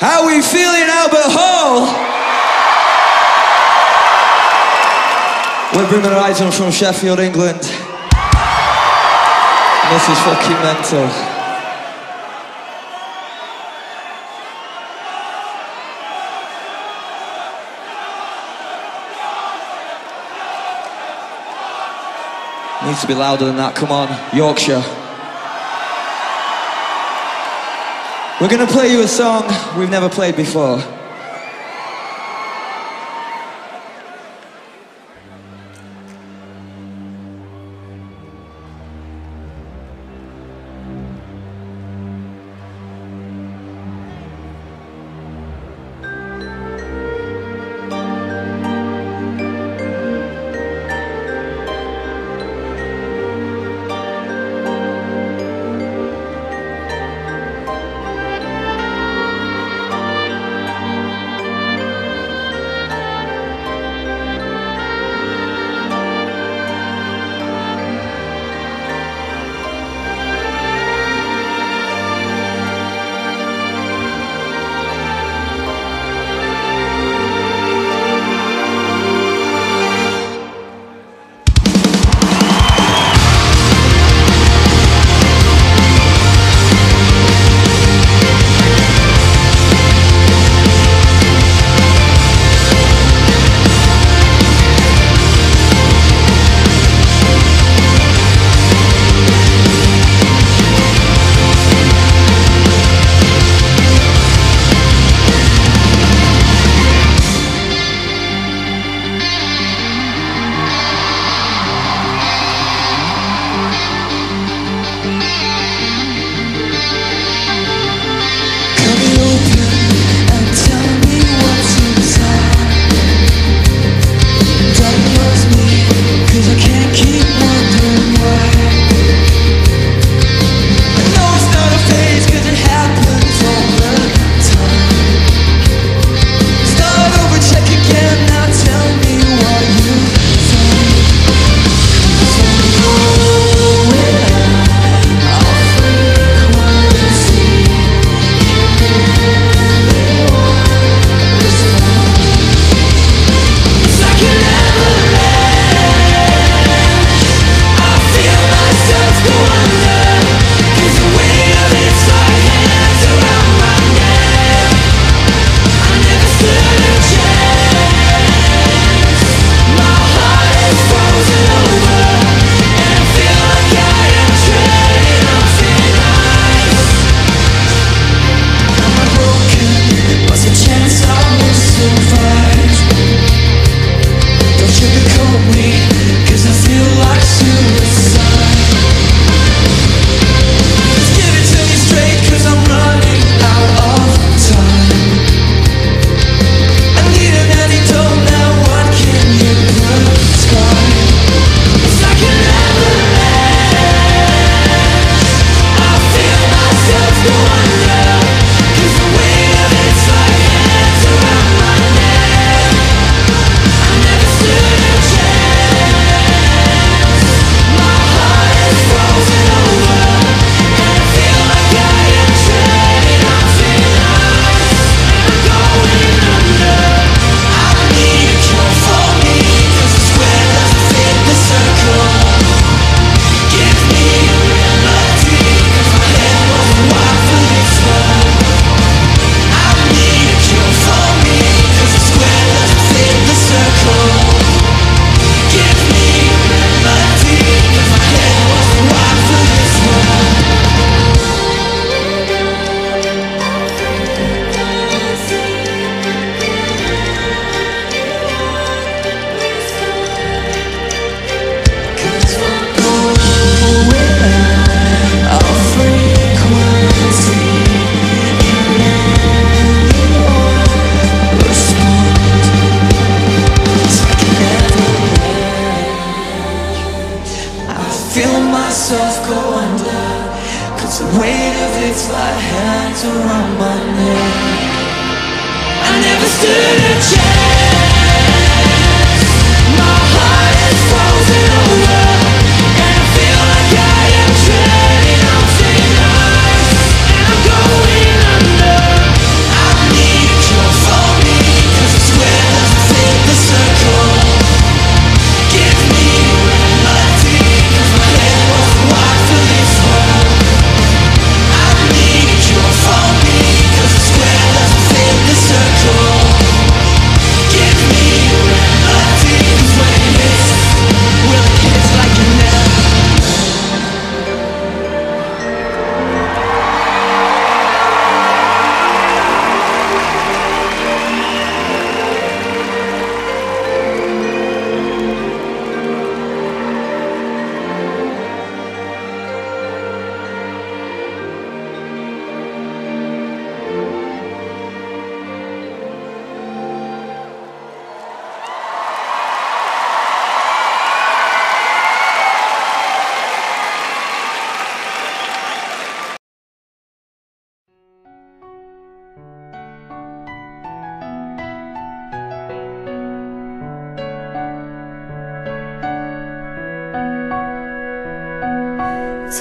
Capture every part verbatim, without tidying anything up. How we feeling, Albert Hall? We're Bring Me the Horizon from Sheffield, England. And this is fucking mental. Needs to be louder than that, come on, Yorkshire. We're gonna play you a song we've never played before.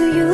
「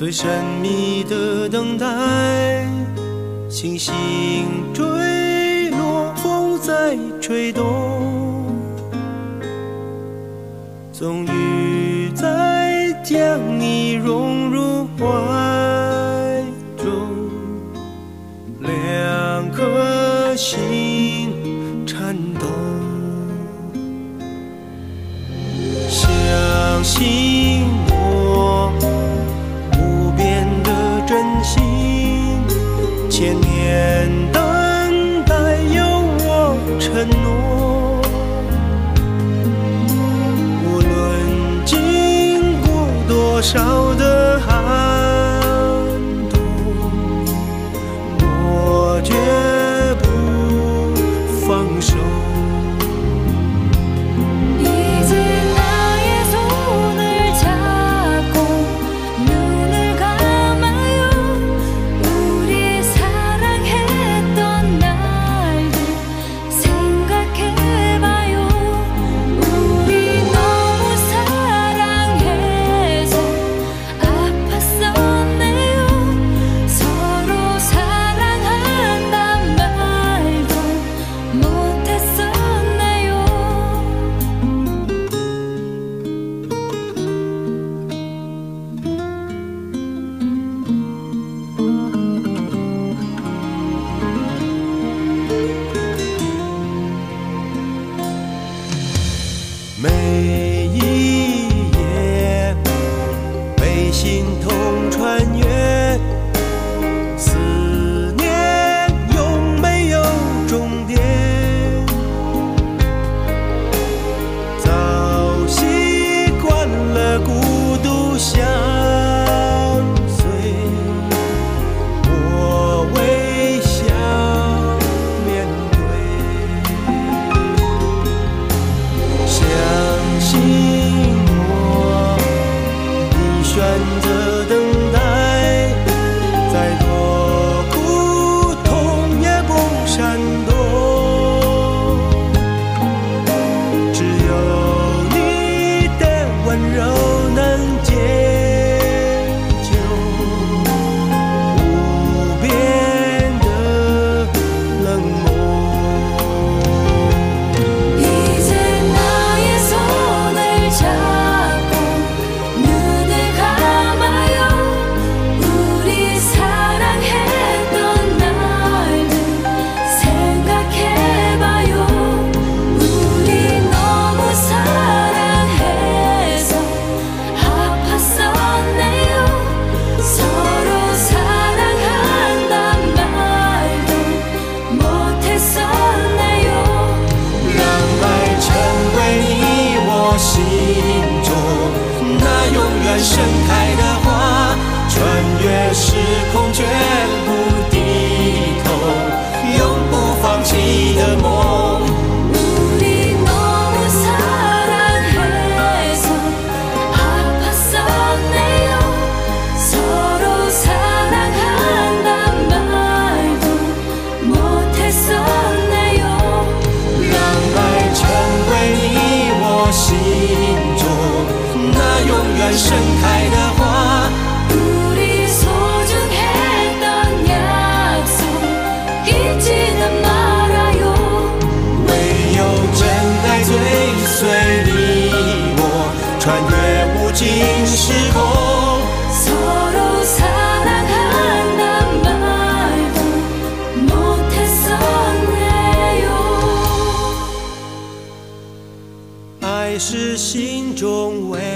最神秘的等待，星星坠落，风在吹动，终于再将你融入怀中，两颗心颤抖，相信我无边的真心，千年等待有我承诺。无论经过多少的寒冬，我绝不放手。是心中唯